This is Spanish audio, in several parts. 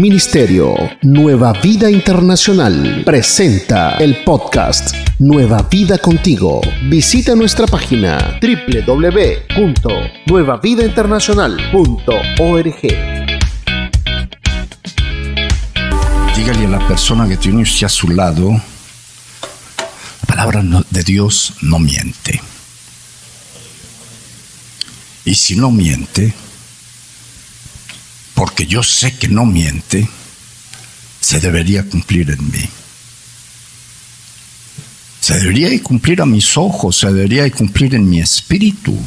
Ministerio Nueva Vida Internacional presenta el podcast Nueva Vida Contigo. Visita nuestra página www.nuevavidainternacional.org. Dígale a la persona que tiene usted a su lado: la palabra de Dios no miente. Y si no miente, porque yo sé que no miente, se debería cumplir en mí. Se debería cumplir a mis ojos, se debería cumplir en mi espíritu.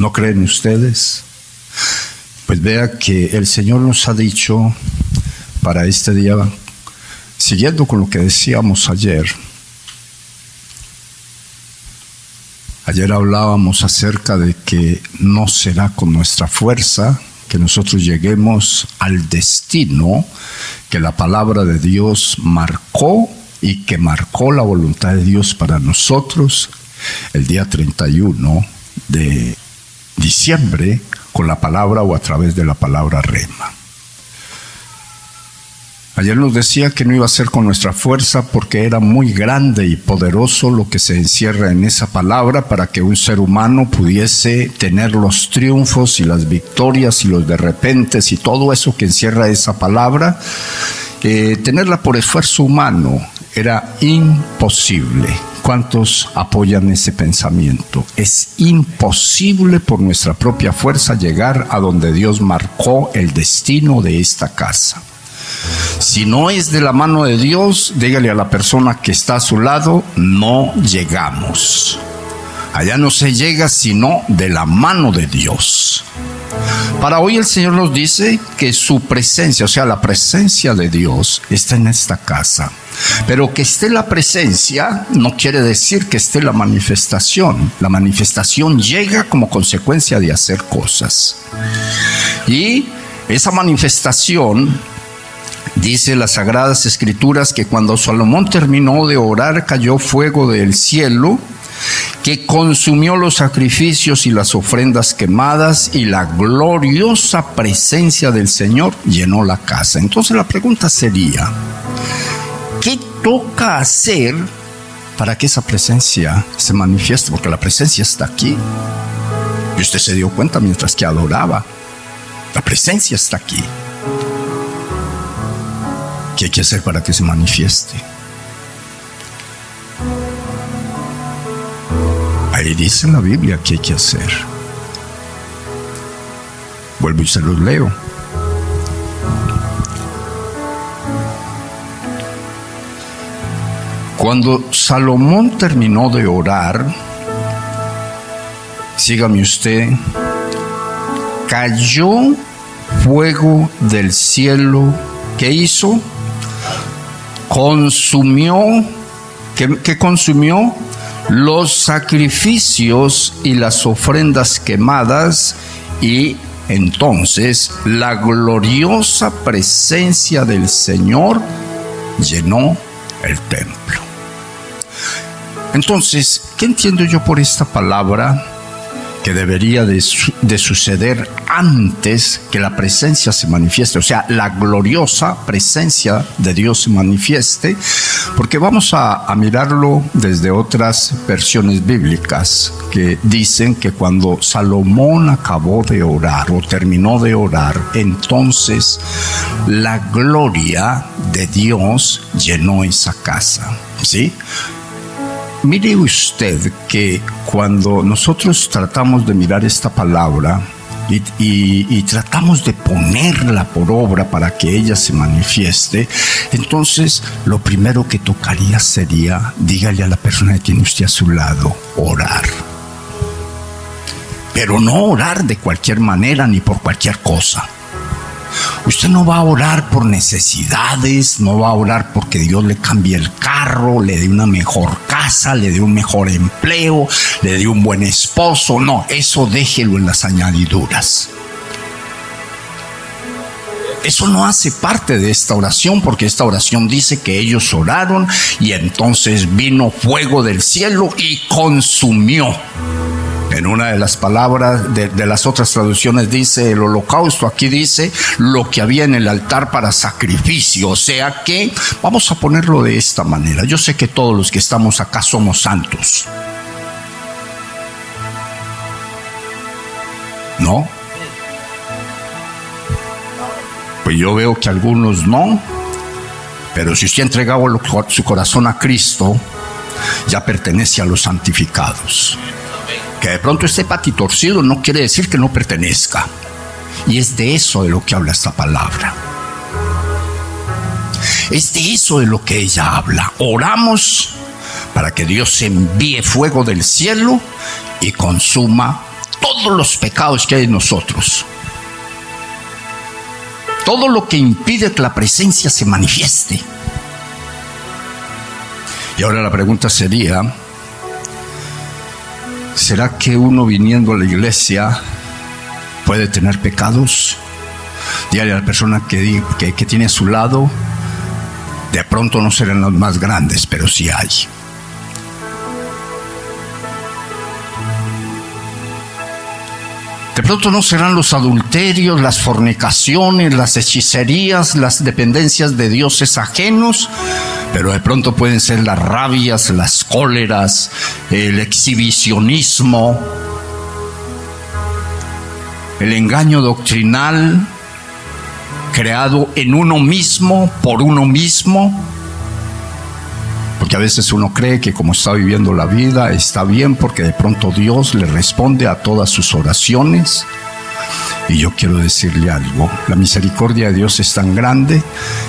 ¿No creen ustedes? Pues vea que el Señor nos ha dicho para este día, siguiendo con lo que decíamos ayer. Ayer hablábamos acerca de que no será con nuestra fuerza que nosotros lleguemos al destino que la palabra de Dios marcó y que marcó la voluntad de Dios para nosotros el día 31 de diciembre con la palabra o a través de la palabra rema. Ayer nos decía que no iba a ser con nuestra fuerza porque era muy grande y poderoso lo que se encierra en esa palabra para que un ser humano pudiese tener los triunfos y las victorias y los de repentes y todo eso que encierra esa palabra. Tenerla por esfuerzo humano era imposible. ¿Cuántos apoyan ese pensamiento? Es imposible por nuestra propia fuerza llegar a donde Dios marcó el destino de esta casa. Si no es de la mano de Dios, dígale a la persona que está a su lado: no llegamos. Allá no se llega sino de la mano de Dios. Para hoy el Señor nos dice que su presencia, o sea, la presencia de Dios, está en esta casa. Pero que esté la presencia no quiere decir que esté la manifestación. La manifestación llega como consecuencia de hacer cosas. Y esa manifestación... dice las Sagradas Escrituras que cuando Salomón terminó de orar, cayó fuego del cielo que consumió los sacrificios y las ofrendas quemadas, y la gloriosa presencia del Señor llenó la casa. Entonces la pregunta sería: ¿qué toca hacer para que esa presencia se manifieste? Porque la presencia está aquí. Y usted se dio cuenta mientras que adoraba. La presencia está aquí. ¿Qué hay que hacer para que se manifieste? Ahí dice en la Biblia qué hay que hacer. Vuelvo y se los leo. Cuando Salomón terminó de orar, sígame usted, cayó fuego del cielo. ¿Qué hizo? Consumió los sacrificios y las ofrendas quemadas, y entonces la gloriosa presencia del Señor llenó el templo. Entonces, ¿qué entiendo yo por esta palabra? Que debería de suceder antes que la presencia se manifieste, o sea, la gloriosa presencia de Dios se manifieste, porque vamos a mirarlo desde otras versiones bíblicas que dicen que cuando Salomón acabó de orar o terminó de orar, entonces la gloria de Dios llenó esa casa, ¿sí? Mire usted que cuando nosotros tratamos de mirar esta palabra y tratamos de ponerla por obra para que ella se manifieste, entonces lo primero que tocaría sería, dígale a la persona que tiene usted a su lado, orar. Pero no orar de cualquier manera ni por cualquier cosa. Usted no va a orar por necesidades, no va a orar porque Dios le cambie el carro, le dé una mejor casa, le dé un mejor empleo, le dé un buen esposo. No, eso déjelo en las añadiduras. Eso no hace parte de esta oración, porque esta oración dice que ellos oraron y entonces vino fuego del cielo y consumió. En una de las palabras de las otras traducciones dice el holocausto, aquí dice lo que había en el altar para sacrificio. O sea que vamos a ponerlo de esta manera. Yo sé que todos los que estamos acá somos santos, ¿no? Pues yo veo que algunos no, pero si usted ha entregado su corazón a Cristo, ya pertenece a los santificados. Que de pronto esté patitorcido no quiere decir que no pertenezca, y es de eso de lo que habla esta palabra, es de eso de lo que ella habla. Oramos para que Dios envíe fuego del cielo y consuma todos los pecados que hay en nosotros, todo lo que impide que la presencia se manifieste. Y ahora la pregunta sería, ¿será que uno viniendo a la iglesia puede tener pecados? Dígale a la persona que tiene a su lado, de pronto no serán los más grandes, pero sí hay. De pronto no serán los adulterios, las fornicaciones, las hechicerías, las dependencias de dioses ajenos, pero de pronto pueden ser las rabias, las cóleras, el exhibicionismo, el engaño doctrinal creado en uno mismo, por uno mismo. Porque a veces uno cree que como está viviendo la vida está bien, porque de pronto Dios le responde a todas sus oraciones. Y yo quiero decirle algo, la misericordia de Dios es tan grande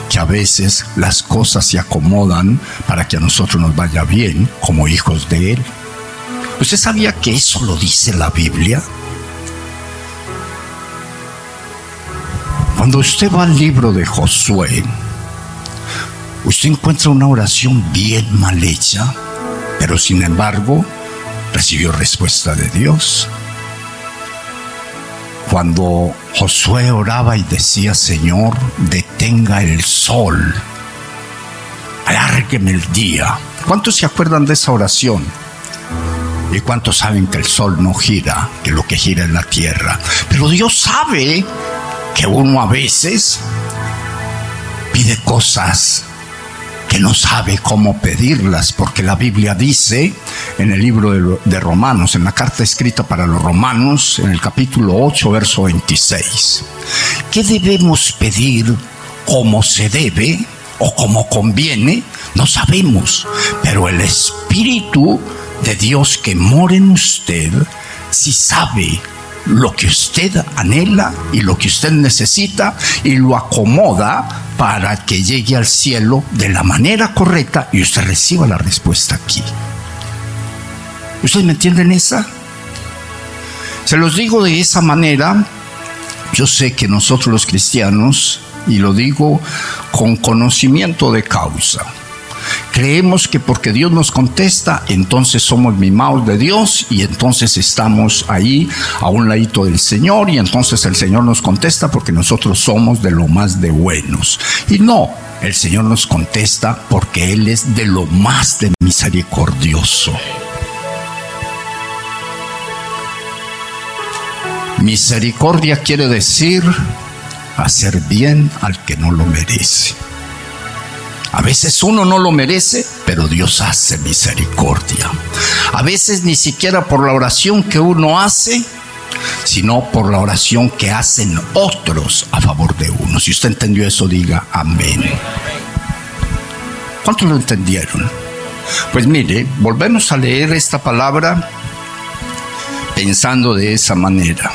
que a veces las cosas se acomodan para que a nosotros nos vaya bien como hijos de Él. ¿Usted sabía que eso lo dice la Biblia? Cuando usted va al libro de Josué, usted encuentra una oración bien mal hecha, pero sin embargo recibió respuesta de Dios. Cuando Josué oraba y decía, Señor, detenga el sol, alárgueme el día. ¿Cuántos se acuerdan de esa oración? ¿Y cuántos saben que el sol no gira, que lo que gira es la tierra? Pero Dios sabe que uno a veces pide cosas que no sabe cómo pedirlas, porque la Biblia dice en el libro de Romanos, en la carta escrita para los romanos, en el capítulo 8, verso 26, ¿qué debemos pedir como se debe o como conviene? No sabemos, pero el Espíritu de Dios que mora en usted sí sabe lo que usted anhela y lo que usted necesita, y lo acomoda para que llegue al cielo de la manera correcta y usted reciba la respuesta aquí. ¿Ustedes me entienden esa? Se los digo de esa manera. Yo sé que nosotros los cristianos, y lo digo con conocimiento de causa, creemos que porque Dios nos contesta, entonces somos mimados de Dios, y entonces estamos ahí a un ladito del Señor, y entonces el Señor nos contesta porque nosotros somos de lo más de buenos. Y no, el Señor nos contesta porque Él es de lo más de misericordioso. Misericordia quiere decir hacer bien al que no lo merece. A veces uno no lo merece, pero Dios hace misericordia. A veces ni siquiera por la oración que uno hace, sino por la oración que hacen otros a favor de uno. Si usted entendió eso, diga amén. ¿Cuántos lo entendieron? Pues mire, volvemos a leer esta palabra pensando de esa manera.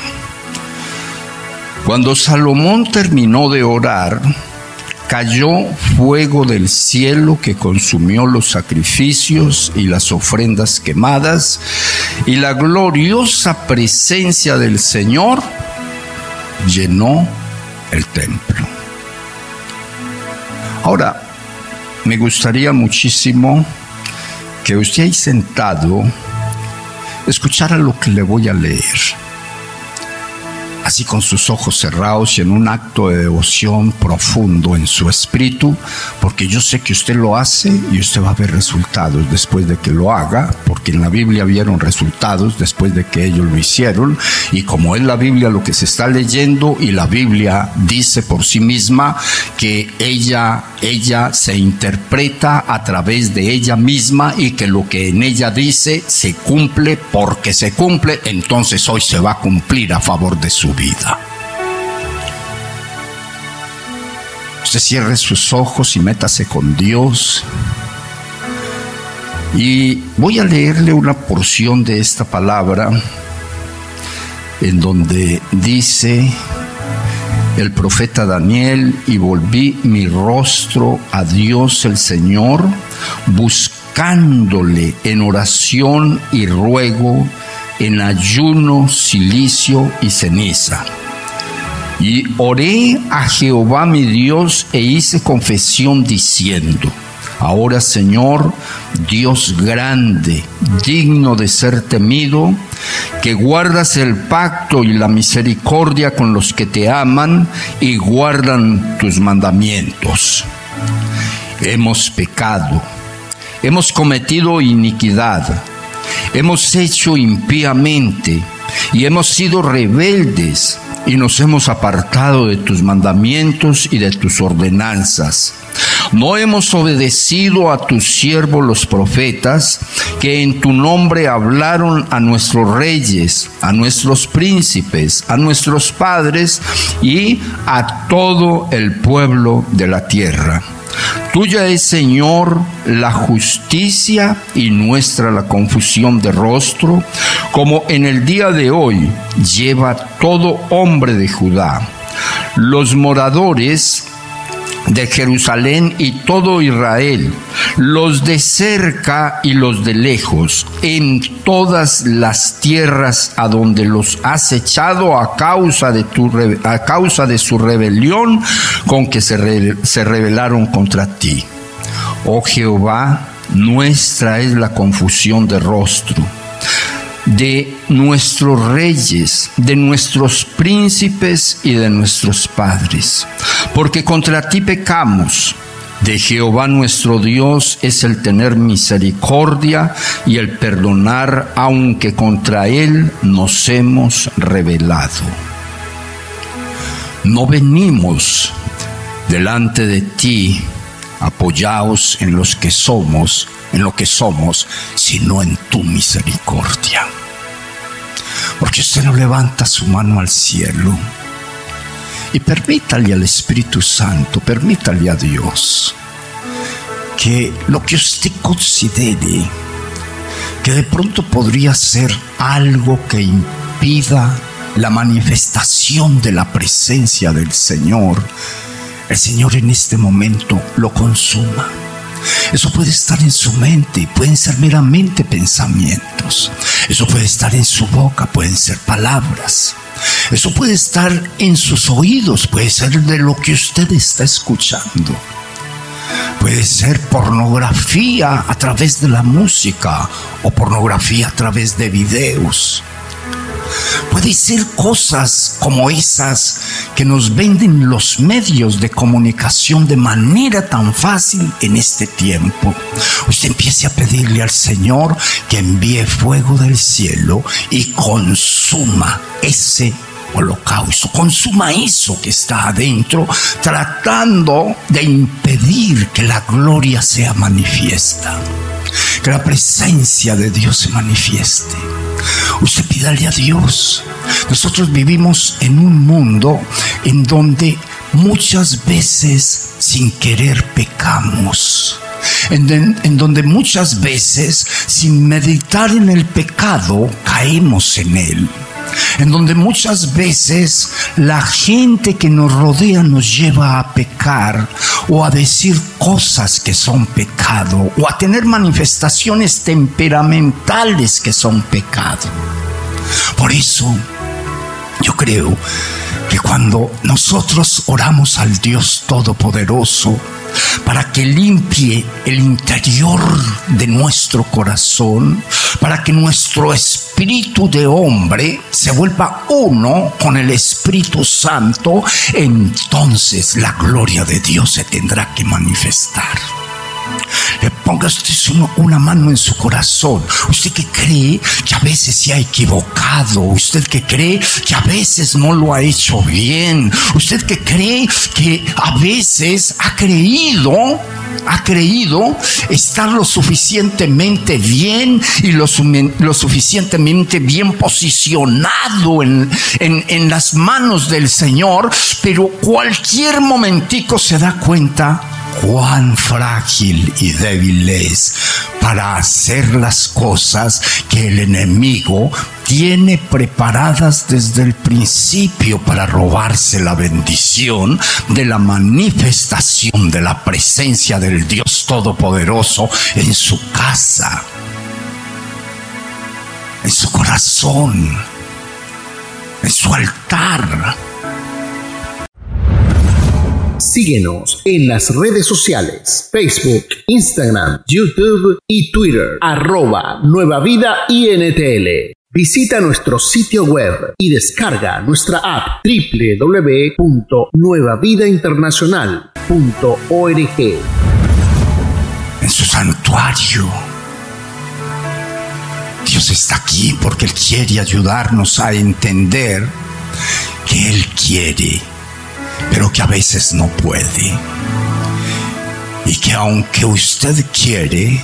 Cuando Salomón terminó de orar, cayó fuego del cielo que consumió los sacrificios y las ofrendas quemadas, y la gloriosa presencia del Señor llenó el templo. Ahora, me gustaría muchísimo que usted ahí sentado escuchara lo que le voy a leer así con sus ojos cerrados y en un acto de devoción profundo en su espíritu, porque yo sé que usted lo hace y usted va a ver resultados después de que lo haga, porque en la Biblia vieron resultados después de que ellos lo hicieron, y como es la Biblia lo que se está leyendo, y la Biblia dice por sí misma que ella se interpreta a través de ella misma, y que lo que en ella dice se cumple porque se cumple, entonces hoy se va a cumplir a favor de su vida. Usted cierre sus ojos y métase con Dios. Y voy a leerle una porción de esta palabra en donde dice el profeta Daniel: y volví mi rostro a Dios el Señor, buscándole en oración y ruego, en ayuno, cilicio y ceniza. Y oré a Jehová mi Dios e hice confesión diciendo: ahora, Señor, Dios grande, digno de ser temido, que guardas el pacto y la misericordia con los que te aman y guardan tus mandamientos. Hemos pecado, hemos cometido iniquidad, hemos hecho impíamente y hemos sido rebeldes, y nos hemos apartado de tus mandamientos y de tus ordenanzas. No hemos obedecido a tus siervos los profetas, que en tu nombre hablaron a nuestros reyes, a nuestros príncipes, a nuestros padres y a todo el pueblo de la tierra. Tuya es, Señor, la justicia y nuestra la confusión de rostro, como en el día de hoy lleva todo hombre de Judá, los moradores de Jerusalén y todo Israel, los de cerca y los de lejos, en todas las tierras a donde los has echado a causa de su rebelión con que se rebelaron contra ti. Oh Jehová, nuestra es la confusión de rostro de nuestros reyes, de nuestros príncipes y de nuestros padres, porque contra ti pecamos. De Jehová nuestro Dios es el tener misericordia y el perdonar, aunque contra él nos hemos rebelado. No venimos delante de ti apoyados en lo que somos, sino en tu misericordia. Porque usted no levanta su mano al cielo. Y permítale al Espíritu Santo, permítale a Dios, que lo que usted considere que de pronto podría ser algo que impida la manifestación de la presencia del Señor, el Señor en este momento lo consuma. Eso puede estar en su mente, pueden ser meramente pensamientos. Eso puede estar en su boca, pueden ser palabras. Eso puede estar en sus oídos, puede ser de lo que usted está escuchando. Puede ser pornografía a través de la música o pornografía a través de videos. Puede ser cosas como esas que nos venden los medios de comunicación de manera tan fácil en este tiempo. Usted empiece a pedirle al Señor que envíe fuego del cielo y consuma ese holocausto, consuma eso que está adentro, tratando de impedir que la gloria sea manifiesta, que la presencia de Dios se manifieste. Usted pídale a Dios. Nosotros vivimos en un mundo en donde muchas veces sin querer pecamos, en donde muchas veces sin meditar en el pecado caemos en él, en donde muchas veces la gente que nos rodea nos lleva a pecar o a decir cosas que son pecado o a tener manifestaciones temperamentales que son pecado. Por eso yo creo que cuando nosotros oramos al Dios Todopoderoso para que limpie el interior de nuestro corazón, para que nuestro espíritu espíritu de hombre se vuelva uno con el Espíritu Santo, entonces la gloria de Dios se tendrá que manifestar. Le ponga usted una mano en su corazón. Usted que cree que a veces se ha equivocado, usted que cree que a veces no lo ha hecho bien, usted que cree que a veces ha creído estar lo suficientemente bien y lo suficientemente bien posicionado en las manos del Señor, pero cualquier momentico se da cuenta cuán frágil y débil es para hacer las cosas que el enemigo tiene preparadas desde el principio para robarse la bendición de la manifestación de la presencia del Dios Todopoderoso en su casa, en su corazón, en su altar. Síguenos en las redes sociales, Facebook, Instagram, YouTube y Twitter, @Nueva Vida INTL. Visita nuestro sitio web y descarga nuestra app www.nuevavidainternacional.org. En su santuario, Dios está aquí porque Él quiere ayudarnos a entender que Él quiere, pero que a veces no puede, y que aunque usted quiere,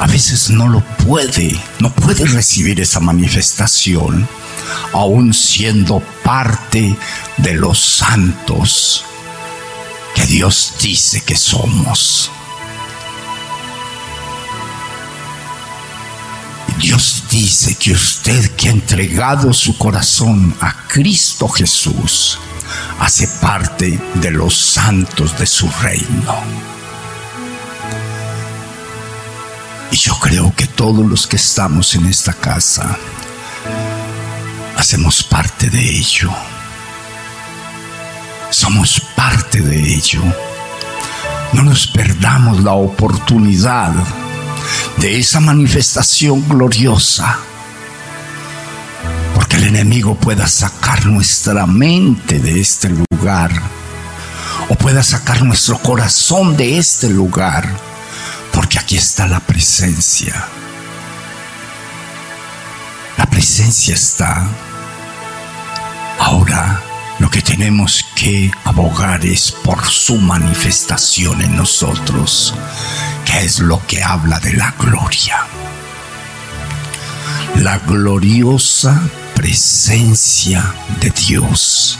a veces no lo puede, no puede recibir esa manifestación, aún siendo parte de los santos que Dios dice que somos. Dios dice que usted que ha entregado su corazón a Cristo Jesús hace parte de los santos de su reino. Y yo creo que todos los que estamos en esta casa hacemos parte de ello. Somos parte de ello. No nos perdamos la oportunidad de esa manifestación gloriosa, porque el enemigo pueda sacar nuestra mente de este lugar, o pueda sacar nuestro corazón de este lugar, porque aquí está la presencia. La presencia está. Ahora lo que tenemos que abogar es por su manifestación en nosotros, que es lo que habla de la gloria. La gloriosa presencia de Dios.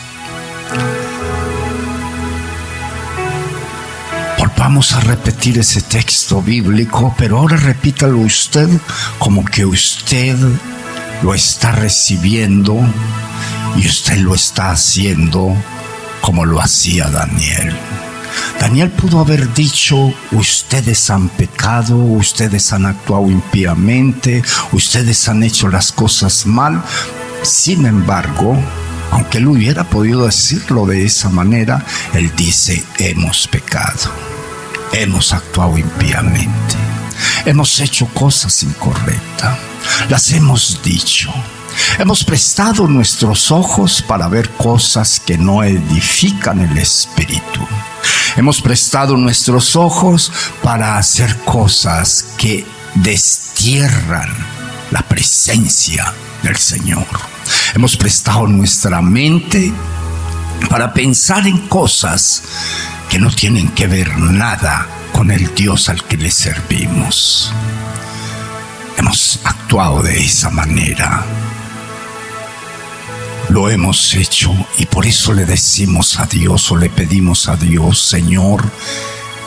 Volvamos a repetir ese texto bíblico, pero ahora repítalo usted como que usted lo está recibiendo y usted lo está haciendo como lo hacía Daniel. Daniel pudo haber dicho: ustedes han pecado, ustedes han actuado impíamente, ustedes han hecho las cosas mal. Sin embargo, aunque él hubiera podido decirlo de esa manera, él dice: hemos pecado, hemos actuado impíamente, hemos hecho cosas incorrectas, las hemos dicho. Hemos prestado nuestros ojos para ver cosas que no edifican el espíritu. Hemos prestado nuestros ojos para hacer cosas que destierran la presencia del Señor. Hemos prestado nuestra mente para pensar en cosas que no tienen que ver nada con el Dios al que le servimos. Hemos actuado de esa manera. Lo hemos hecho, y por eso le decimos a Dios, o le pedimos a Dios: Señor,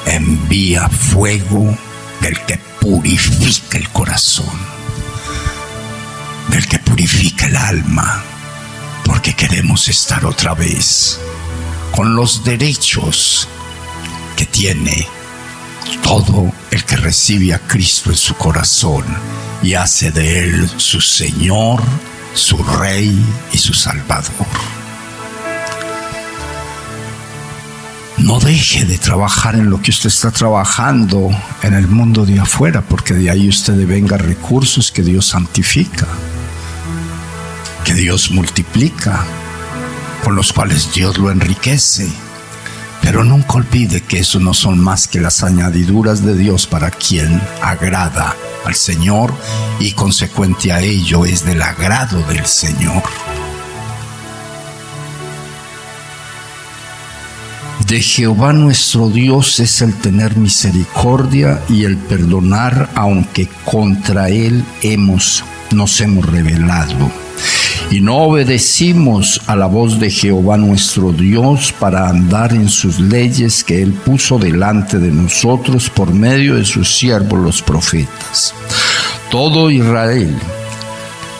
envía fuego del que purifica el corazón, del que purifica el alma, porque queremos estar otra vez con los derechos que tiene todo el que recibe a Cristo en su corazón y hace de Él su Señor, su Rey y su Salvador. No deje de trabajar en lo que usted está trabajando en el mundo de afuera, porque de ahí usted venga recursos que Dios santifica. que Dios multiplica, con los cuales Dios lo enriquece. Pero nunca olvide que eso no son más que las añadiduras de Dios para quien agrada al Señor, y consecuente a ello es del agrado del Señor. De Jehová nuestro Dios es el tener misericordia y el perdonar, aunque contra Él nos hemos rebelado y no obedecimos a la voz de Jehová nuestro Dios para andar en sus leyes que Él puso delante de nosotros por medio de sus siervos los profetas. Todo Israel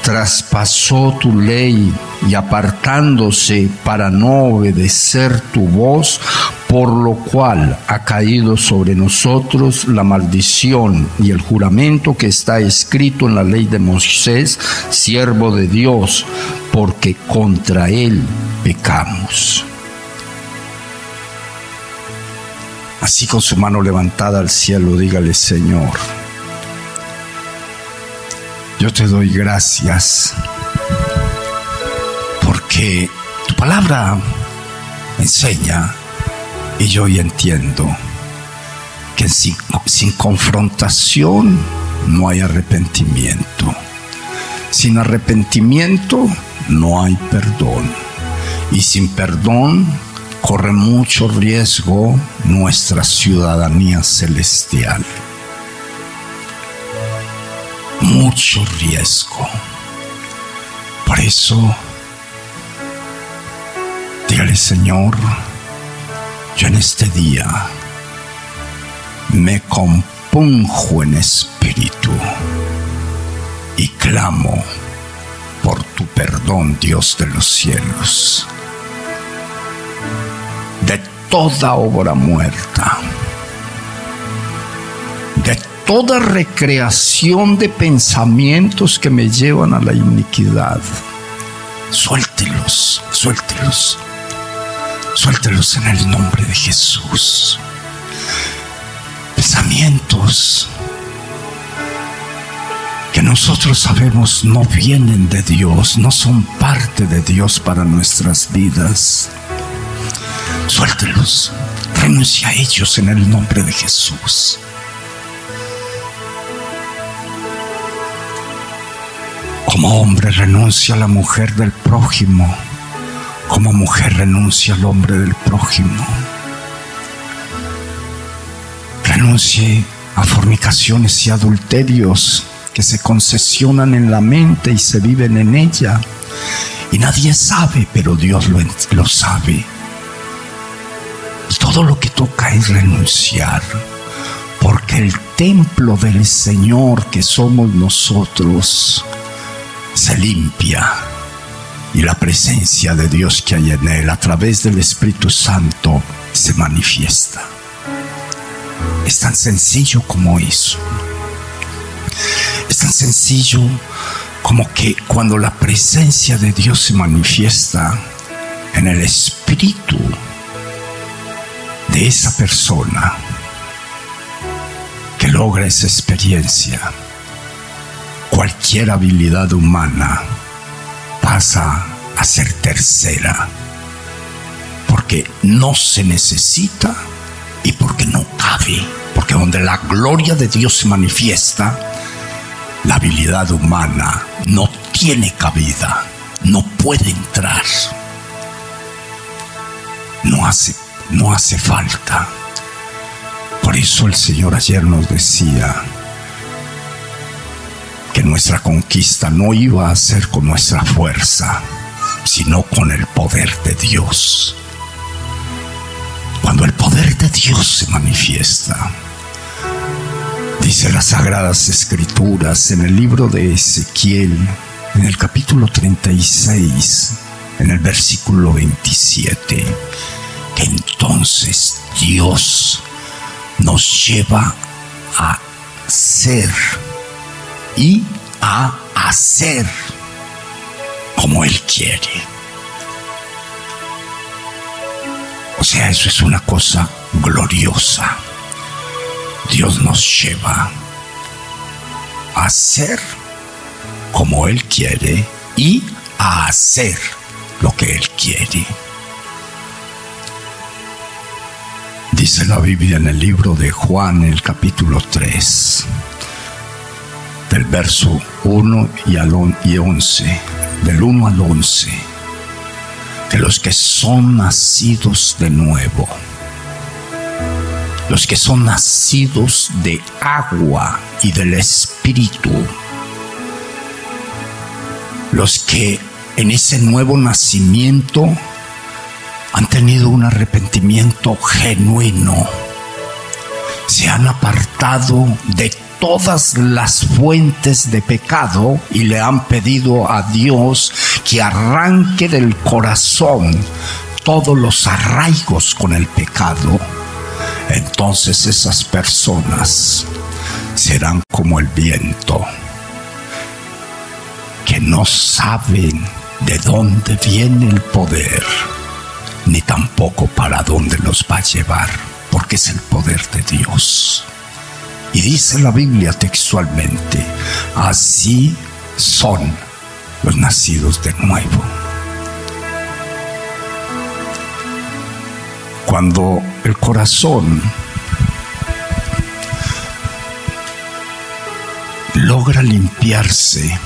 traspasó tu ley y apartándose para no obedecer tu voz, por lo cual ha caído sobre nosotros la maldición y el juramento que está escrito en la ley de Moisés, siervo de Dios, porque contra él pecamos. Así, con su mano levantada al cielo, dígale: Señor, yo te doy gracias porque tu palabra me enseña y yo hoy entiendo que sin confrontación no hay arrepentimiento. Sin arrepentimiento no hay perdón. Y sin perdón corre mucho riesgo nuestra ciudadanía celestial. Mucho riesgo. Por eso, dígale: Señor, yo en este día me compunjo en espíritu y clamo por tu perdón, Dios de los cielos, de toda obra muerta, de toda recreación de pensamientos que me llevan a la iniquidad. Suéltelos, suéltelos, suéltelos en el nombre de Jesús. Pensamientos que nosotros sabemos no vienen de Dios, no son parte de Dios para nuestras vidas. Suéltelos, renuncia a ellos en el nombre de Jesús. Como hombre renuncia a la mujer del prójimo, como mujer renuncia al hombre del prójimo. Renuncie a fornicaciones y adulterios que se concesionan en la mente y se viven en ella. Y nadie sabe, pero Dios lo sabe. Y todo lo que toca es renunciar, porque el templo del Señor que somos nosotros se limpia, y la presencia de Dios que hay en él a través del Espíritu Santo se manifiesta. Es tan sencillo como eso. Es tan sencillo como que cuando la presencia de Dios se manifiesta en el espíritu de esa persona que logra esa experiencia, cualquier habilidad humana pasa a ser tercera, porque no se necesita y porque no cabe, porque donde la gloria de Dios se manifiesta, la habilidad humana no tiene cabida, no puede entrar, no hace falta. Por eso el Señor ayer nos decía que nuestra conquista no iba a ser con nuestra fuerza, sino con el poder de Dios. Cuando el poder de Dios se manifiesta, dice las Sagradas Escrituras en el libro de Ezequiel, en el capítulo 36, en el versículo 27, que entonces Dios nos lleva a ser y a hacer como Él quiere. O sea, eso es una cosa gloriosa. Dios nos lleva a hacer como Él quiere y a hacer lo que Él quiere. Dice la Biblia en el libro de Juan, el capítulo 3, del verso 1 y 11, del 1 al 11, que los que son nacidos de nuevo, los que son nacidos de agua y del Espíritu, los que en ese nuevo nacimiento han tenido un arrepentimiento genuino, se han apartado de todas las fuentes de pecado y le han pedido a Dios que arranque del corazón todos los arraigos con el pecado. Entonces esas personas serán como el viento, que no saben de dónde viene el poder, ni tampoco para dónde los va a llevar, porque es el poder de Dios. Y dice la Biblia textualmente, así son los nacidos de nuevo. Cuando el corazón logra limpiarse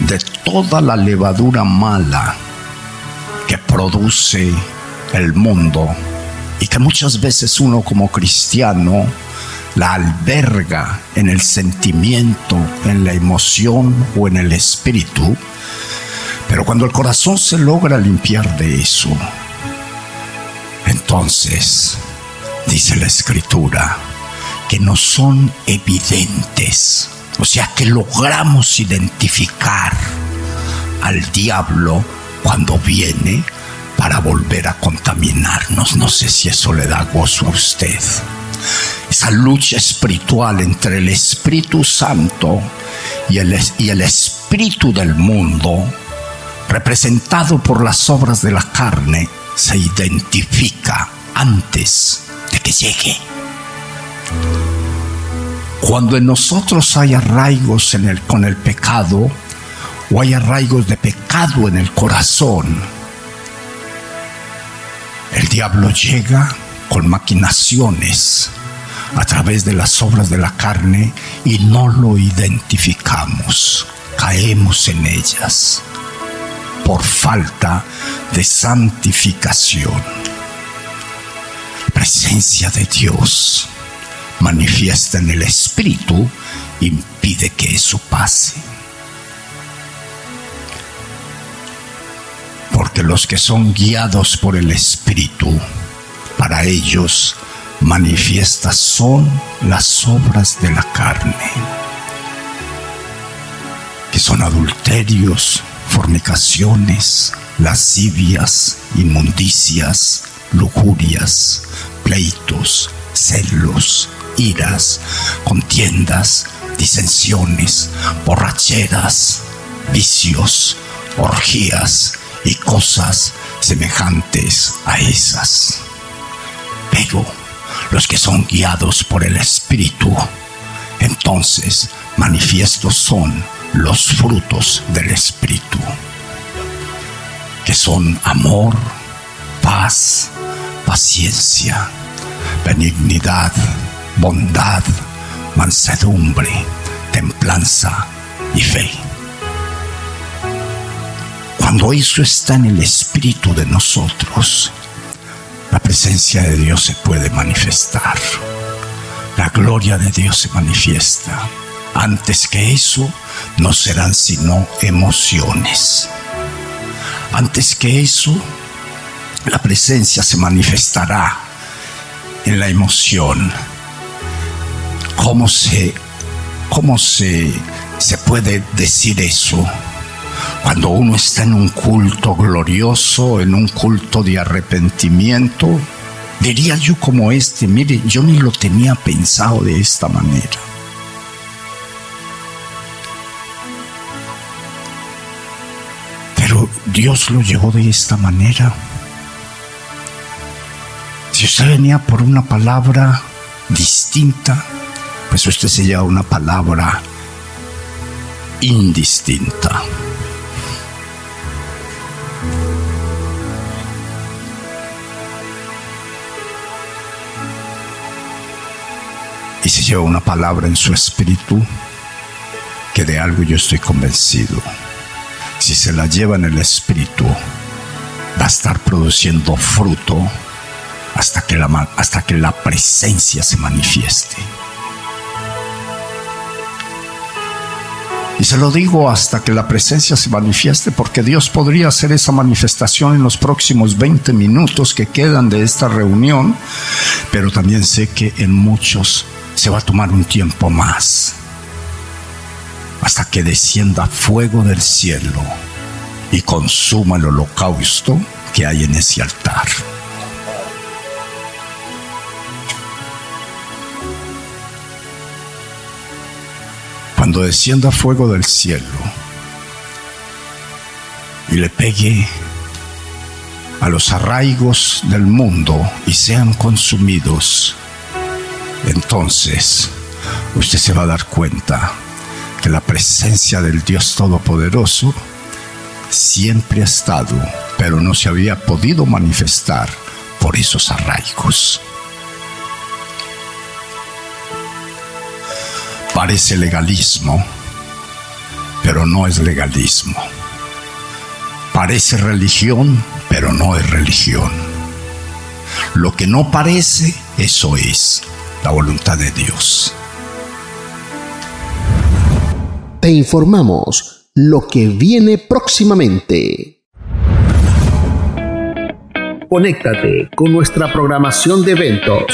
de toda la levadura mala que produce el mundo y que muchas veces uno como cristiano la alberga en el sentimiento, en la emoción o en el espíritu, pero cuando el corazón se logra limpiar de eso, entonces dice la Escritura que no son evidentes, o sea que logramos identificar al diablo cuando viene para volver a contaminarnos. No sé si eso le da gozo a usted. Esa lucha espiritual entre el Espíritu Santo y el espíritu del mundo, representado por las obras de la carne, se identifica antes de que llegue. Cuando en nosotros hay arraigos con el pecado, o hay arraigos de pecado en el corazón, el diablo llega con maquinaciones a través de las obras de la carne y no lo identificamos, caemos en ellas por falta de santificación. La presencia de Dios manifiesta en el Espíritu impide que eso pase. Porque los que son guiados por el Espíritu, para ellos manifiestas son las obras de la carne, que son adulterios, fornicaciones, lascivias, inmundicias, lujurias, pleitos, celos, iras, contiendas, disensiones, borracheras, vicios, orgías y cosas semejantes a esas. Pero los que son guiados por el Espíritu, entonces manifiestos son los frutos del Espíritu, que son amor, paz, paciencia, benignidad, bondad, mansedumbre, templanza y fe. Cuando eso está en el espíritu de nosotros, la presencia de Dios se puede manifestar. La gloria de Dios se manifiesta. Antes que eso, no serán sino emociones. Antes que eso, la presencia se manifestará en la emoción. ¿Cómo se puede decir eso? Cuando uno está en un culto glorioso, en un culto de arrepentimiento, diría yo como este, mire, yo ni lo tenía pensado de esta manera. Pero Dios lo llevó de esta manera. Si usted venía por una palabra distinta, pues usted se lleva una palabra indistinta. y se lleva una palabra en su espíritu, que de algo yo estoy convencido: si se la lleva en el espíritu, va a estar produciendo fruto hasta que la presencia se manifieste. Y se lo digo, hasta que la presencia se manifieste, porque Dios podría hacer esa manifestación en los próximos 20 minutos que quedan de esta reunión, pero también sé que en muchos se va a tomar un tiempo más, hasta que descienda fuego del cielo y consuma el holocausto que hay en ese altar. Cuando descienda fuego del cielo y le pegue a los arraigos del mundo y sean consumidos, entonces usted se va a dar cuenta que la presencia del Dios Todopoderoso siempre ha estado, pero no se había podido manifestar por esos arraigos. Parece legalismo, pero no es legalismo. Parece religión, pero no es religión. Lo que no parece, eso es la voluntad de Dios. Te informamos lo que viene próximamente. Conéctate con nuestra programación de eventos.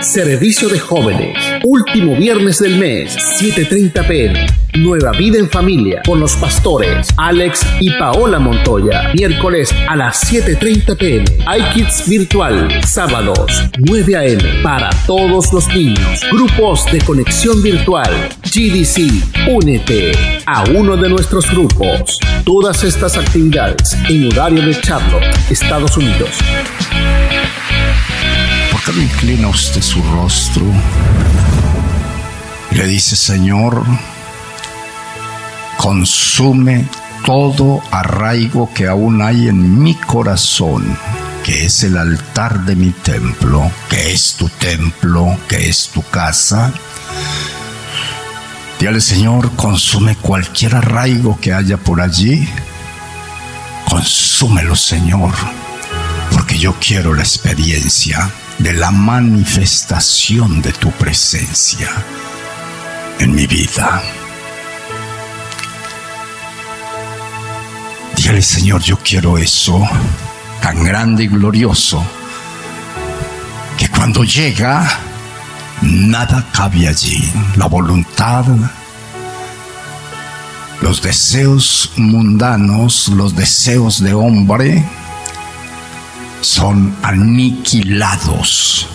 Servicio de jóvenes, último viernes del mes, 7:30 p.m. Nueva Vida en Familia, con los pastores Alex y Paola Montoya. Miércoles a las 7:30 p.m. iKids Virtual, sábados 9 a.m. para todos los niños. Grupos de conexión virtual, GDC, únete a uno de nuestros grupos. Todas estas actividades en horario de Charlotte, Estados Unidos. ¿Por qué no inclina usted su rostro y le dice: Señor, consume todo arraigo que aún hay en mi corazón, que es el altar de mi templo, que es tu templo, que es tu casa? Dígale: Señor, consume cualquier arraigo que haya por allí. Consúmelo, Señor, porque yo quiero la experiencia de la manifestación de tu presencia en mi vida. Dígale: Señor, yo quiero eso tan grande y glorioso que cuando llega, nada cabe allí. La voluntad, los deseos mundanos, los deseos de hombre son aniquilados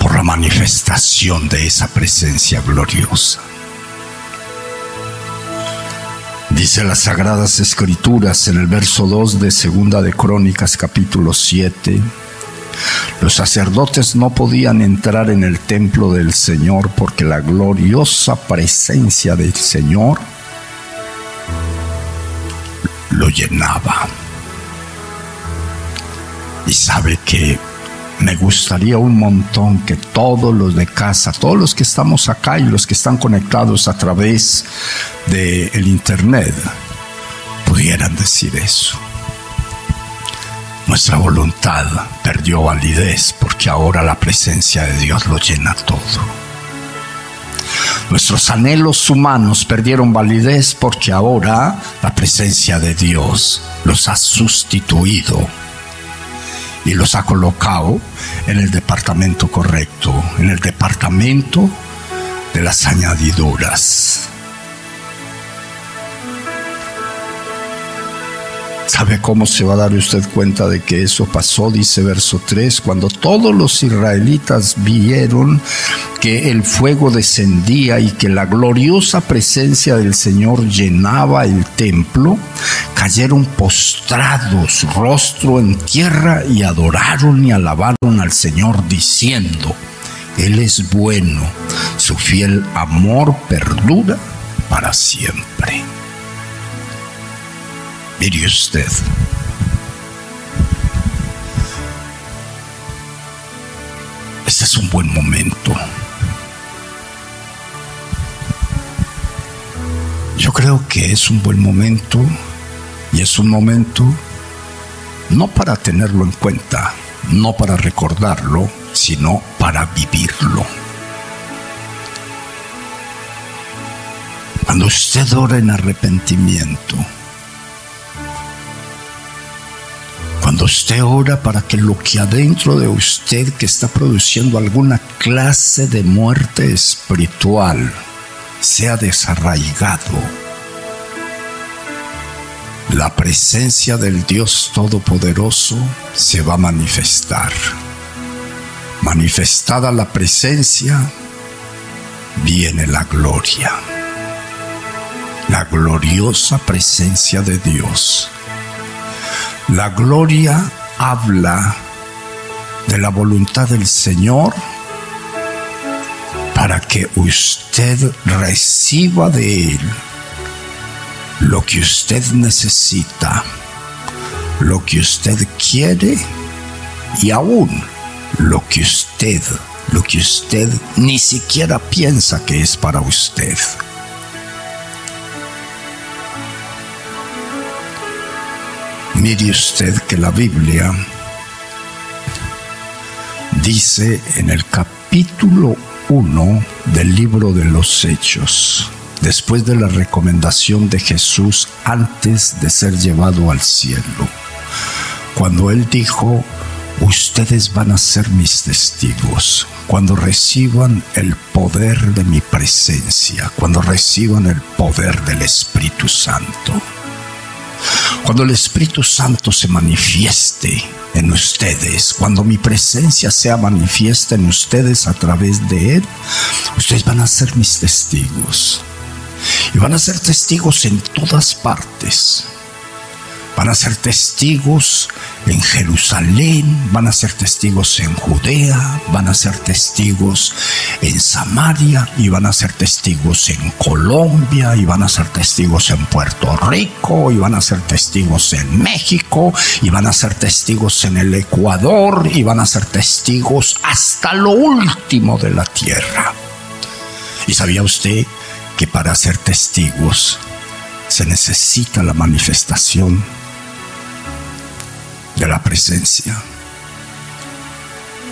por la manifestación de esa presencia gloriosa. Dice las Sagradas Escrituras en el verso 2 de Segunda de Crónicas capítulo 7: los sacerdotes no podían entrar en el templo del Señor porque la gloriosa presencia del Señor lo llenaba. Y sabe que me gustaría un montón que todos los de casa, todos los que estamos acá y los que están conectados a través del internet, pudieran decir eso. Nuestra voluntad perdió validez porque ahora la presencia de Dios lo llena todo. Nuestros anhelos humanos perdieron validez porque ahora la presencia de Dios los ha sustituido y los ha colocado en el departamento correcto, en el departamento de las añadiduras. ¿Sabe cómo se va a dar usted cuenta de que eso pasó? Dice verso 3: cuando todos los israelitas vieron que el fuego descendía y que la gloriosa presencia del Señor llenaba el templo, cayeron postrados, rostro en tierra, y adoraron y alabaron al Señor diciendo: Él es bueno, su fiel amor perdura para siempre. Mire usted, este es un buen momento. Yo creo que es un buen momento, y es un momento no para tenerlo en cuenta, no para recordarlo, sino para vivirlo. Cuando usted ora en arrepentimiento, cuando usted ora para que lo que adentro de usted que está produciendo alguna clase de muerte espiritual sea desarraigado, la presencia del Dios Todopoderoso se va a manifestar. Manifestada la presencia, viene la gloria, la gloriosa presencia de Dios. La gloria habla de la voluntad del Señor para que usted reciba de Él lo que usted necesita, lo que usted quiere y aún lo que usted ni siquiera piensa que es para usted. Mire usted que la Biblia dice en el capítulo 1 del Libro de los Hechos, después de la recomendación de Jesús antes de ser llevado al cielo, cuando Él dijo: ustedes van a ser mis testigos cuando reciban el poder de mi presencia, cuando reciban el poder del Espíritu Santo. Cuando el Espíritu Santo se manifieste en ustedes, cuando mi presencia sea manifiesta en ustedes a través de Él, ustedes van a ser mis testigos. Y van a ser testigos en todas partes. Van a ser testigos en Jerusalén, van a ser testigos en Judea, van a ser testigos en Samaria, y van a ser testigos en Colombia, y van a ser testigos en Puerto Rico, y van a ser testigos en México, y van a ser testigos en el Ecuador, y van a ser testigos hasta lo último de la tierra. ¿Y sabía usted que para ser testigos se necesita la manifestación de la presencia?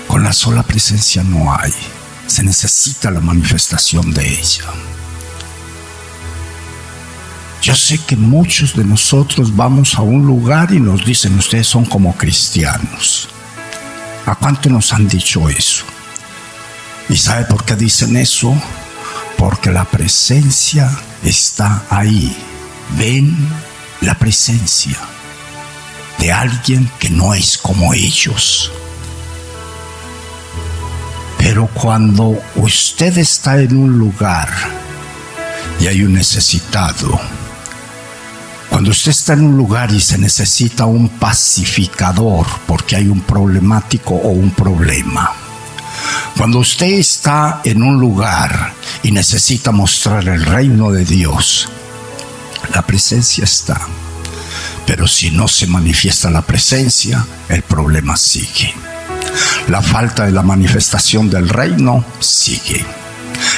Con la sola presencia no hay, se necesita la manifestación de ella. Yo sé que muchos de nosotros vamos a un lugar y nos dicen: ustedes son como cristianos. ¿A cuánto nos han dicho eso? ¿Y sabe por qué dicen eso? Porque la presencia está ahí. Ven la presencia de alguien que no es como ellos. Pero cuando usted está en un lugar y hay un necesitado, cuando usted está en un lugar y se necesita un pacificador porque hay un problemático o un problema, cuando usted está en un lugar y necesita mostrar el reino de Dios, la presencia está. Pero si no se manifiesta la presencia, el problema sigue. La falta de la manifestación del reino sigue.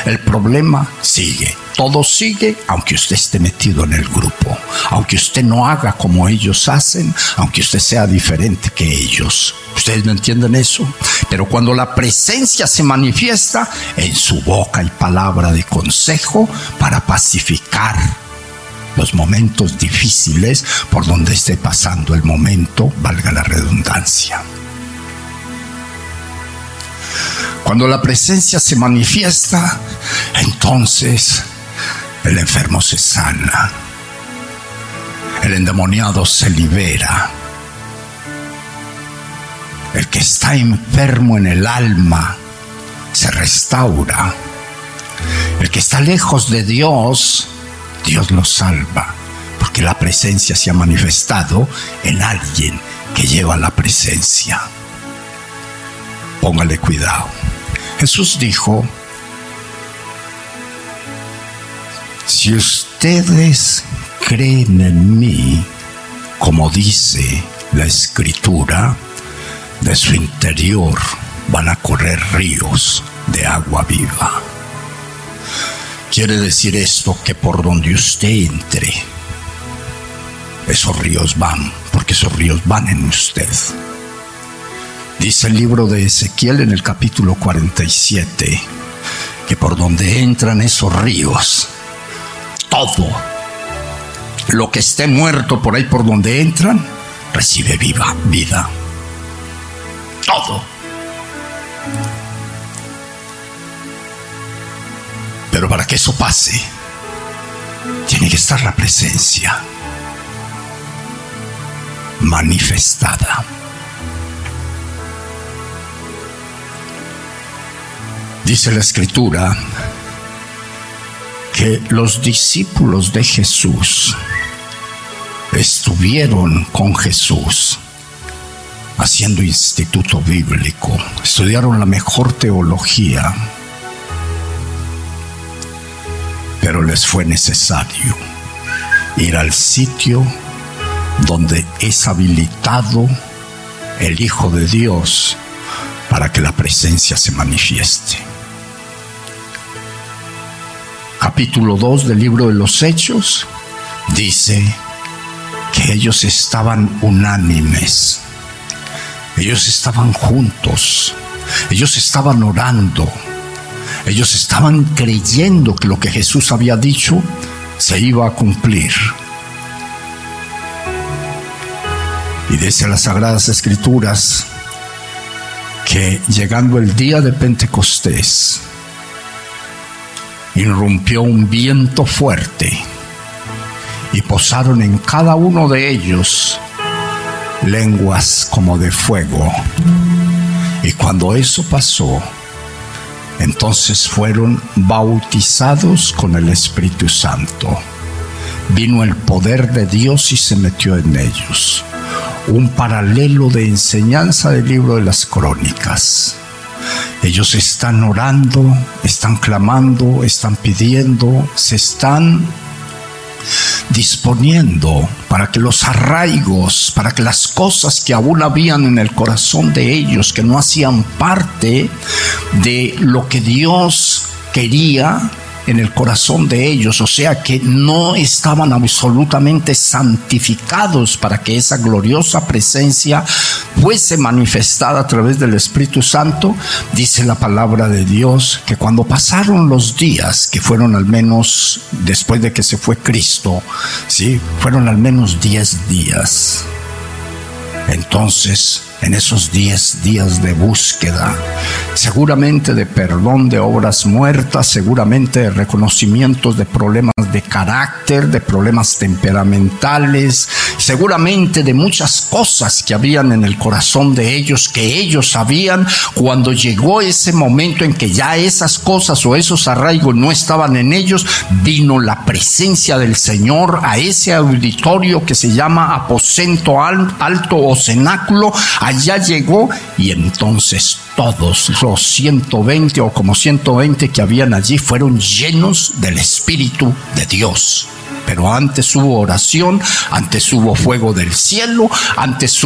El problema sigue. Todo sigue, aunque usted esté metido en el grupo. Aunque usted no haga como ellos hacen, aunque usted sea diferente que ellos. ¿Ustedes no entienden eso? Pero cuando la presencia se manifiesta, en su boca hay palabra de consejo para pacificar los momentos difíciles por donde esté pasando el momento, valga la redundancia. Cuando la presencia se manifiesta, entonces el enfermo se sana, el endemoniado se libera, el que está enfermo en el alma se restaura, el que está lejos de Dios los salva, porque la presencia se ha manifestado en alguien que lleva la presencia. Póngale cuidado. Jesús dijo: si ustedes creen en mí, como dice la Escritura, de su interior van a correr ríos de agua viva. Quiere decir esto que por donde usted entre, esos ríos van, porque esos ríos van en usted. Dice el libro de Ezequiel en el capítulo 47, que por donde entran esos ríos, todo lo que esté muerto por ahí por donde entran, recibe vida. Todo. Pero para que eso pase, tiene que estar la presencia manifestada. Dice la Escritura que los discípulos de Jesús estuvieron con Jesús haciendo instituto bíblico, estudiaron la mejor teología, pero les fue necesario ir al sitio donde es habilitado el Hijo de Dios para que la presencia se manifieste. Capítulo 2 del libro de los Hechos dice que ellos estaban unánimes, ellos estaban juntos, ellos estaban orando, ellos estaban creyendo que lo que Jesús había dicho se iba a cumplir. Y dice las Sagradas Escrituras que llegando el día de Pentecostés, irrumpió un viento fuerte y posaron en cada uno de ellos lenguas como de fuego. Y cuando eso pasó, entonces fueron bautizados con el Espíritu Santo. Vino el poder de Dios y se metió en ellos. Un paralelo de enseñanza del libro de las Crónicas. Ellos están orando, están clamando, están pidiendo, se están disponiendo para que los arraigos, para que las cosas que aún habían en el corazón de ellos, que no hacían parte de lo que Dios quería en el corazón de ellos, o sea que no estaban absolutamente santificados para que esa gloriosa presencia fuese manifestada a través del Espíritu Santo. Dice la palabra de Dios que cuando pasaron los días, que fueron al menos después de que se fue Cristo, ¿sí? Fueron al menos 10 días. Entonces, en esos 10 días de búsqueda, seguramente de perdón de obras muertas, seguramente de reconocimientos de problemas de carácter, de problemas temperamentales, seguramente de muchas cosas que habían en el corazón de ellos, que ellos sabían, cuando llegó ese momento en que ya esas cosas o esos arraigos no estaban en ellos, vino la presencia del Señor a ese auditorio que se llama Aposento Alto o Cenáculo. Allá llegó y entonces todos los 120 o como 120 que habían allí fueron llenos del Espíritu de Dios. Pero antes hubo oración, antes hubo fuego del cielo, antes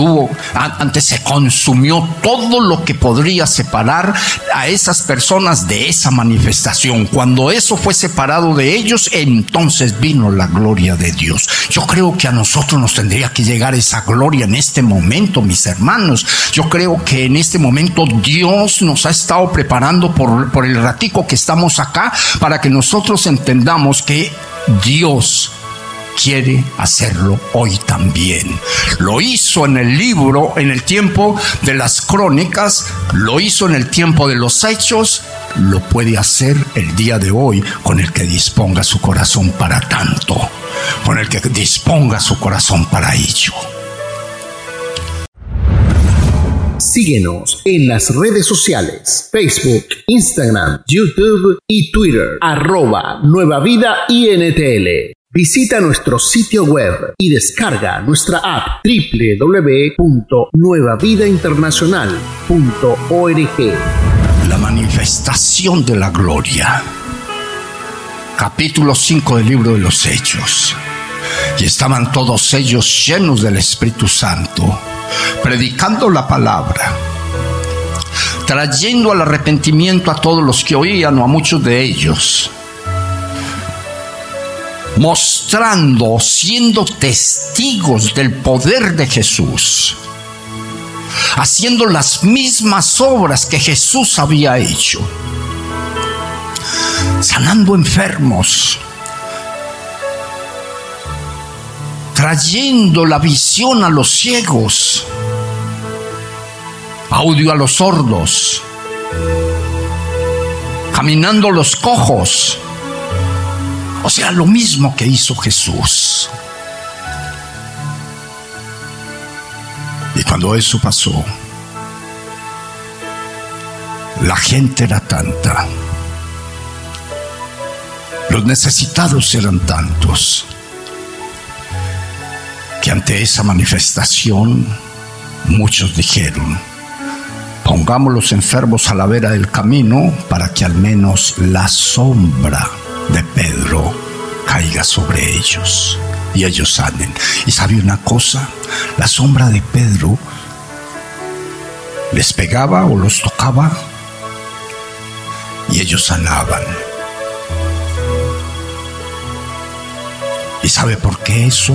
se consumió todo lo que podría separar a esas personas de esa manifestación. Cuando eso fue separado de ellos, entonces vino la gloria de Dios. Yo creo que a nosotros nos tendría que llegar esa gloria en este momento, mis hermanos. Yo creo que en este momento Dios nos ha estado preparando por el ratico que estamos acá, para que nosotros entendamos que Dios quiere hacerlo hoy también. Lo hizo en el libro, en el tiempo de las Crónicas, lo hizo en el tiempo de los Hechos, lo puede hacer el día de hoy con el que disponga su corazón para tanto, con el que disponga su corazón para ello. Síguenos en las redes sociales, Facebook, Instagram, YouTube y Twitter, @Nueva Vida INTL. Visita nuestro sitio web y descarga nuestra app www.nuevavidainternacional.org. La manifestación de la gloria. Capítulo 5 del libro de los Hechos. Y estaban todos ellos llenos del Espíritu Santo, predicando la palabra. trayendo al arrepentimiento a todos los que oían o a muchos de ellos, mostrando, siendo testigos del poder de Jesús, haciendo las mismas obras que Jesús había hecho, sanando enfermos, trayendo la visión a los ciegos, audio a los sordos, caminando los cojos. O sea, lo mismo que hizo Jesús. Y cuando eso pasó, la gente era tanta, los necesitados eran tantos, que ante esa manifestación muchos dijeron: pongamos los enfermos a la vera del camino para que al menos la sombra de Pedro caiga sobre ellos y ellos sanen. Y sabe una cosa, la sombra de Pedro les pegaba o los tocaba y ellos sanaban. ¿Y sabe por qué eso?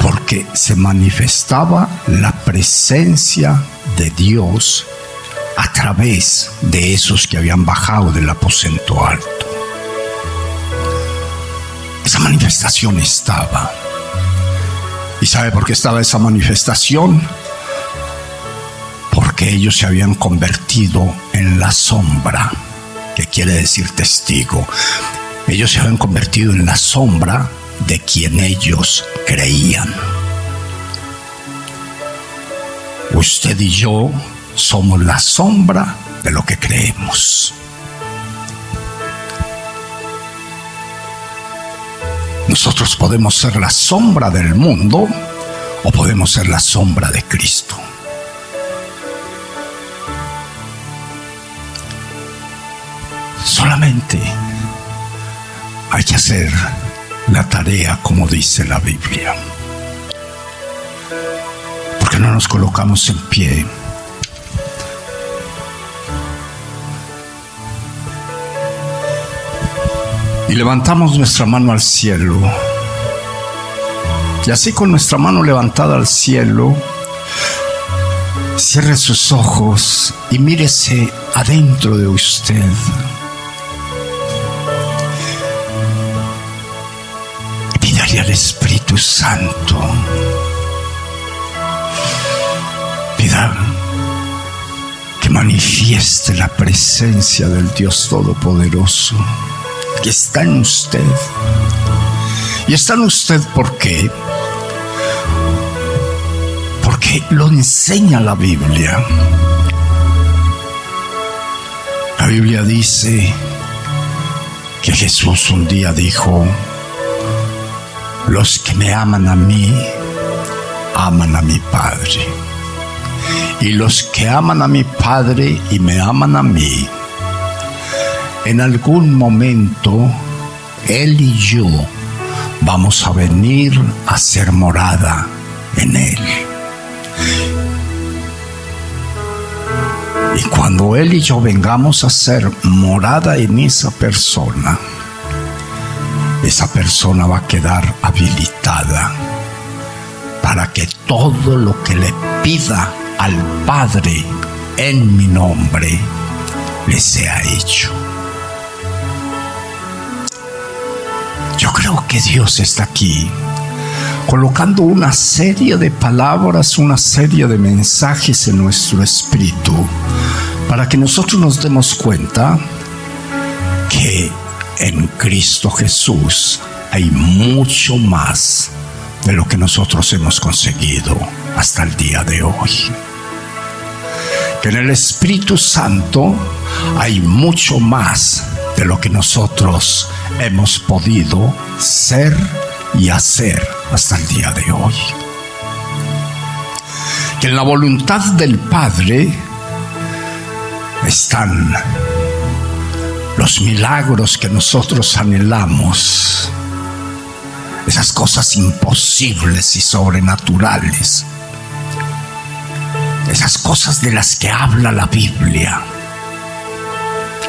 Porque se manifestaba la presencia de Dios a través de esos que habían bajado del aposento alto. Esa manifestación estaba. ¿Y sabe por qué estaba esa manifestación? Porque ellos se habían convertido en la sombra, que quiere decir testigo. Ellos se habían convertido en la sombra de quien ellos creían. Usted y yo somos la sombra de lo que creemos. Nosotros podemos ser la sombra del mundo o podemos ser la sombra de Cristo. Solamente hay que hacer la tarea como dice la Biblia. Porque no nos colocamos en pie y levantamos nuestra mano al cielo. Y así, con nuestra mano levantada al cielo, cierre sus ojos y mírese adentro de usted. Pídale al Espíritu Santo. Pida que manifieste la presencia del Dios Todopoderoso que está en usted. Y está en usted, ¿por qué? Porque lo enseña la Biblia. La Biblia dice que Jesús un día dijo: los que me aman a mí, aman a mi Padre. Y los que aman a mi Padre y me aman a mí, en algún momento, Él y yo vamos a venir a ser morada en Él. Y cuando Él y yo vengamos a ser morada en esa persona va a quedar habilitada para que todo lo que le pida al Padre en mi nombre le sea hecho. Yo creo que Dios está aquí colocando una serie de palabras, una serie de mensajes en nuestro espíritu para que nosotros nos demos cuenta que en Cristo Jesús hay mucho más de lo que nosotros hemos conseguido hasta el día de hoy. Que en el Espíritu Santo hay mucho más de lo que nosotros hemos podido ser y hacer hasta el día de hoy. Que en la voluntad del Padre están los milagros que nosotros anhelamos, esas cosas imposibles y sobrenaturales, Esas cosas de las que habla la Biblia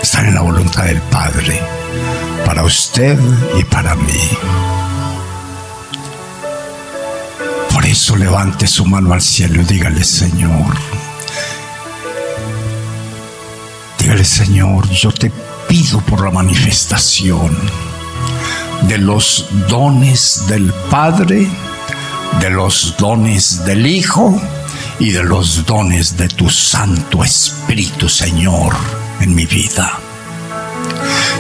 están en la voluntad del Padre para usted y para mí. Por eso levante su mano al cielo y dígale: Señor, yo te pido por la manifestación de los dones del Padre, de los dones del Hijo y de los dones de tu Santo Espíritu, Señor, en mi vida.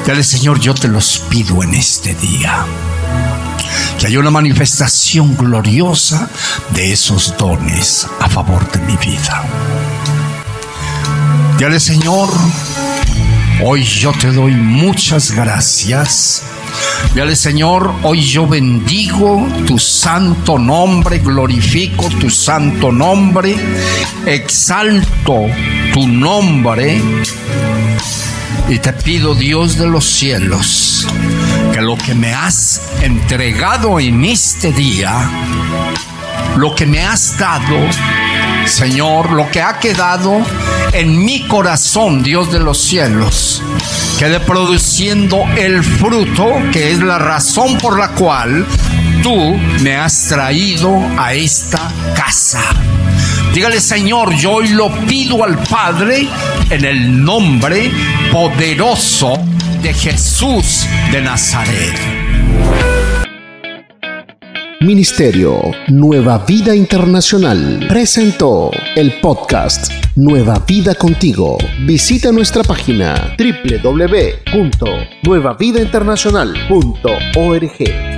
Dale: Señor, yo te los pido en este día, que haya una manifestación gloriosa de esos dones a favor de mi vida. Dale: Señor, hoy yo te doy muchas gracias. Dale: Señor, hoy yo bendigo tu santo nombre, glorifico tu santo nombre, exalto tu nombre y te pido, Dios de los cielos, que lo que me has entregado en este día, lo que me has dado, Señor, lo que ha quedado en mi corazón, Dios de los cielos, quede produciendo el fruto que es la razón por la cual tú me has traído a esta casa. Dígale: Señor, yo hoy lo pido al Padre en el nombre poderoso de Jesús de Nazaret. Ministerio Nueva Vida Internacional presentó el podcast Nueva Vida Contigo. Visita nuestra página www.nuevavidainternacional.org.